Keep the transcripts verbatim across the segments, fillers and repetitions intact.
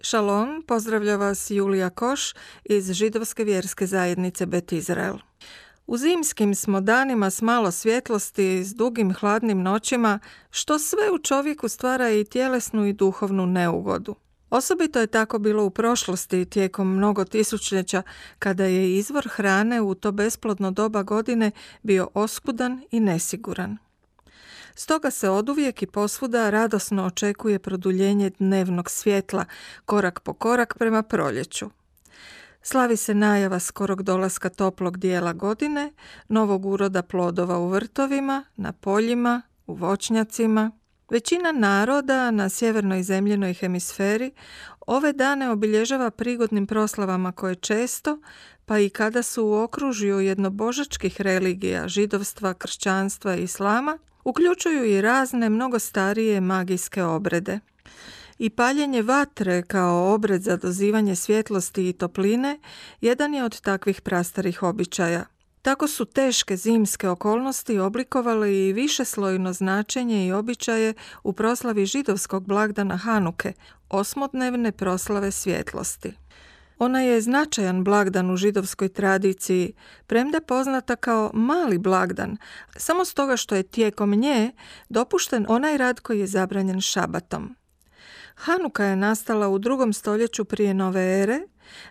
Šalom, pozdravlja vas Julija Koš iz židovske vjerske zajednice Bet Izrael. U zimskim smo danima s malo svjetlosti, s dugim hladnim noćima, što sve u čovjeku stvara i tjelesnu i duhovnu neugodu. Osobito je tako bilo u prošlosti tijekom mnogo tisućljeća, kada je izvor hrane u to besplodno doba godine bio oskudan i nesiguran. Stoga se oduvijek i posvuda radosno očekuje produljenje dnevnog svjetla, korak po korak prema proljeću. Slavi se najava skorog dolaska toplog dijela godine, novog uroda plodova u vrtovima, na poljima, u voćnjacima. Većina naroda na sjevernoj zemljinoj hemisferi ove dane obilježava prigodnim proslavama koje često, pa i kada su u okružju jednobožačkih religija, židovstva, kršćanstva i islama, uključuju i razne, mnogo starije magijske obrede. I paljenje vatre kao obred za dozivanje svjetlosti i topline jedan je od takvih prastarih običaja. Tako su teške zimske okolnosti oblikovale i višeslojno značenje i običaje u proslavi židovskog blagdana Hanuke, osmodnevne proslave svjetlosti. Ona je značajan blagdan u židovskoj tradiciji, premda poznata kao mali blagdan, samo stoga što je tijekom nje dopušten onaj rad koji je zabranjen šabatom. Hanuka je nastala u drugom stoljeću prije nove ere,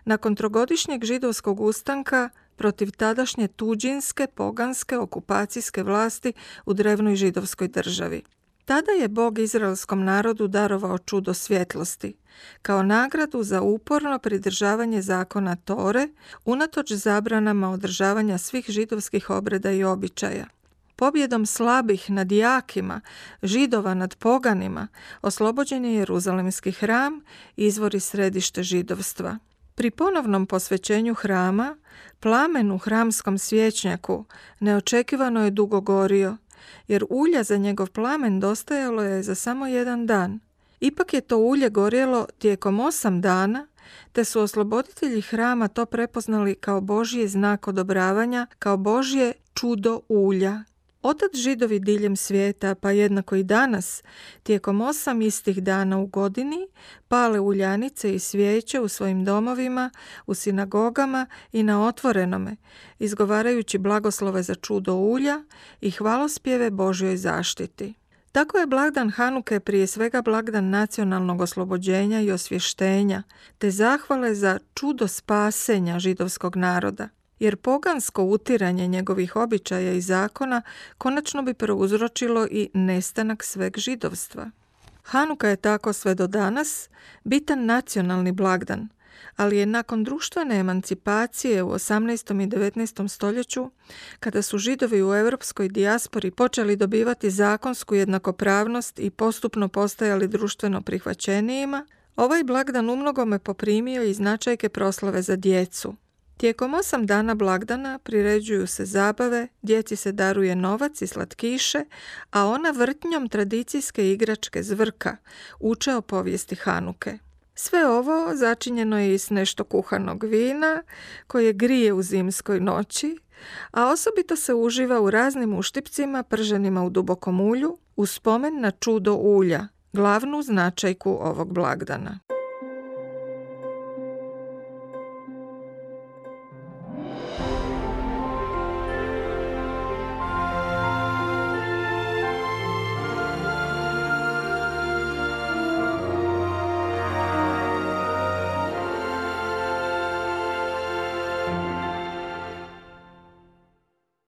nakon trogodišnjeg židovskog ustanka protiv tadašnje tuđinske, poganske, okupacijske vlasti u drevnoj židovskoj državi. Tada je Bog izraelskom narodu darovao čudo svjetlosti, kao nagradu za uporno pridržavanje zakona Tore, unatoč zabranama održavanja svih židovskih obreda i običaja. Pobjedom slabih nad jakima, židova nad poganima, oslobođen je Jeruzalemski hram, izvor i središte židovstva. Pri ponovnom posvećenju hrama, plamen u hramskom svječnjaku neočekivano je dugo gorio, jer ulja za njegov plamen dostajalo je za samo jedan dan. Ipak je to ulje gorjelo tijekom osam dana, te su osloboditelji hrama to prepoznali kao Božji znak odobravanja, kao Božje čudo ulja. Otad židovi diljem svijeta, pa jednako i danas, tijekom osam istih dana u godini, pale uljanice i svijeće u svojim domovima, u sinagogama i na otvorenome, izgovarajući blagoslove za čudo ulja i hvalospjeve Božjoj zaštiti. Tako je blagdan Hanuke prije svega blagdan nacionalnog oslobođenja i osvještenja, te zahvale za čudo spasenja židovskog naroda, jer pogansko utiranje njegovih običaja i zakona konačno bi prouzročilo i nestanak sveg židovstva. Hanuka je tako sve do danas bitan nacionalni blagdan, ali je nakon društvene emancipacije u osamnaestom i devetnaestom stoljeću, kada su židovi u europskoj dijaspori počeli dobivati zakonsku jednakopravnost i postupno postajali društveno prihvaćenijima, ovaj blagdan umnogome poprimio i značajke proslave za djecu. Tijekom osam dana blagdana priređuju se zabave, djeci se daruje novac i slatkiše, a ona vrtnjom tradicijske igračke zvrka uče o povijesti Hanuke. Sve ovo začinjeno je i s nešto kuhanog vina koje grije u zimskoj noći, a osobito se uživa u raznim uštipcima prženima u dubokom ulju u spomen na čudo ulja, glavnu značajku ovog blagdana.